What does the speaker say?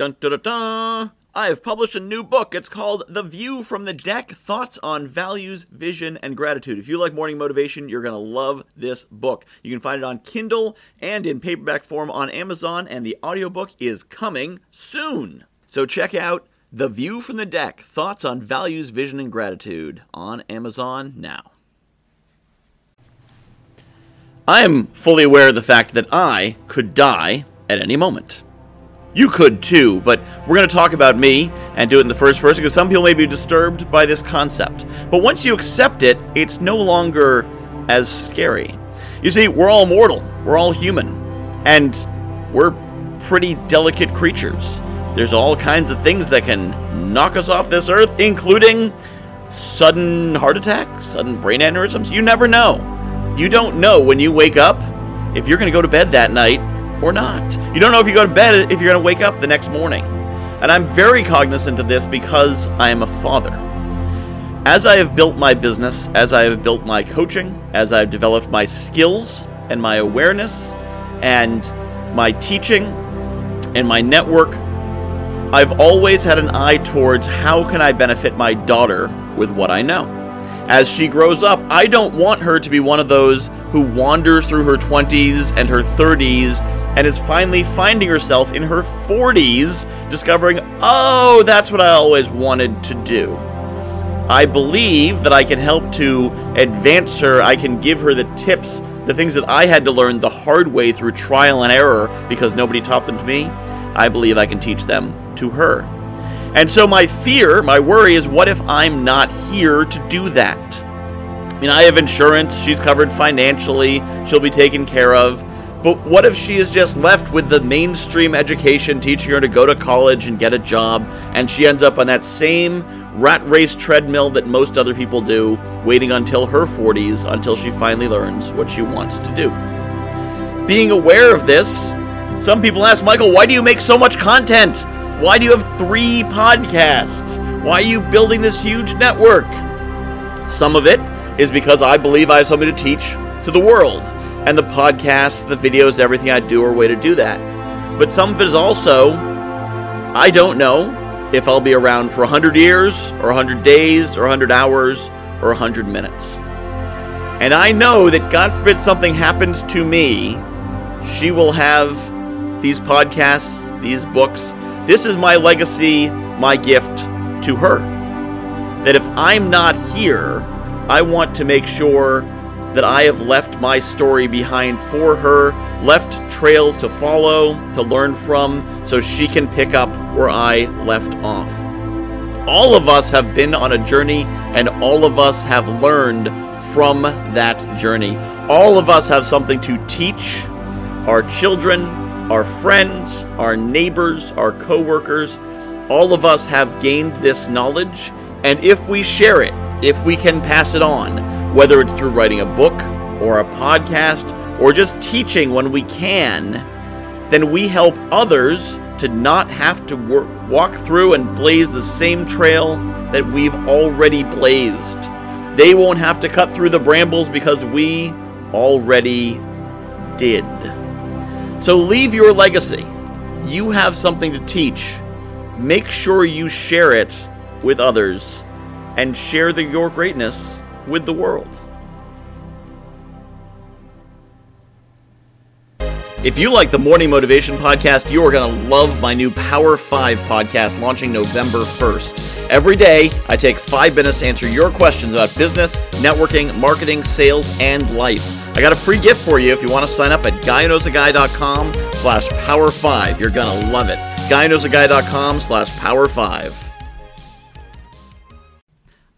Dun-dun-dun-dun! I have published a new book. It's called The View from the Deck, Thoughts on Values, Vision, and Gratitude. If you like morning motivation, you're going to love this book. You can find it on Kindle and in paperback form on Amazon, and the audiobook is coming soon. So check out The View from the Deck, Thoughts on Values, Vision, and Gratitude on Amazon now. I am fully aware of the fact that I could die at any moment. You could too, but we're going to talk about me and do it in the first person because some people may be disturbed by this concept. But once you accept it, it's no longer as scary. You see, we're all mortal, we're all human, and we're pretty delicate creatures. There's all kinds of things that can knock us off this earth, including sudden heart attacks, sudden brain aneurysms. You never know. You don't know when you wake up if you're going to go to bed that night or not. You don't know if you go to bed if you're going to wake up the next morning. And I'm very cognizant of this because I am a father. As I have built my business, as I have built my coaching, as I've developed my skills and my awareness and my teaching and my network, I've always had an eye towards how can I benefit my daughter with what I know. As she grows up, I don't want her to be one of those who wanders through her 20s and her 30s and is finally finding herself in her 40s discovering, oh, that's what I always wanted to do. I believe that I can help to advance her. I can give her the tips, the things that I had to learn the hard way through trial and error because nobody taught them to me. I believe I can teach them to her. And so my fear, my worry is, what if I'm not here to do that? I mean, I have insurance, she's covered financially, she'll be taken care of. But what if she is just left with the mainstream education teaching her to go to college and get a job, and she ends up on that same rat race treadmill that most other people do, waiting until her 40s, until she finally learns what she wants to do? Being aware of this, some people ask, Michael, why do you make so much content? Why do you have 3 podcasts? Why are you building this huge network? Some of it is because I believe I have something to teach to the world. And the podcasts, the videos, everything I do are a way to do that. But some of it is also, I don't know if I'll be around for 100 years or 100 days or 100 hours or 100 minutes. And I know that God forbid something happens to me, she will have these podcasts, these books. This is my legacy, my gift to her. That if I'm not here, I want to make sure that I have left my story behind for her, left trail to follow, to learn from, so she can pick up where I left off. All of us have been on a journey, and all of us have learned from that journey. All of us have something to teach our children, our friends, our neighbors, our coworkers. All of us have gained this knowledge, and if we share it, if we can pass it on, whether it's through writing a book or a podcast or just teaching when we can, then we help others to not have to walk through and blaze the same trail that we've already blazed. They won't have to cut through the brambles because we already did. So leave your legacy. You have something to teach. Make sure you share it with others and share your greatness with the world. If you like the Morning Motivation Podcast, you are going to love my new Power 5 podcast launching November 1st. Every day, I take 5 minutes to answer your questions about business, networking, marketing, sales, and life. I got a free gift for you if you want to sign up at guyknowsaguy.com/power5. You're going to love it. guyknowsaguy.com/power5.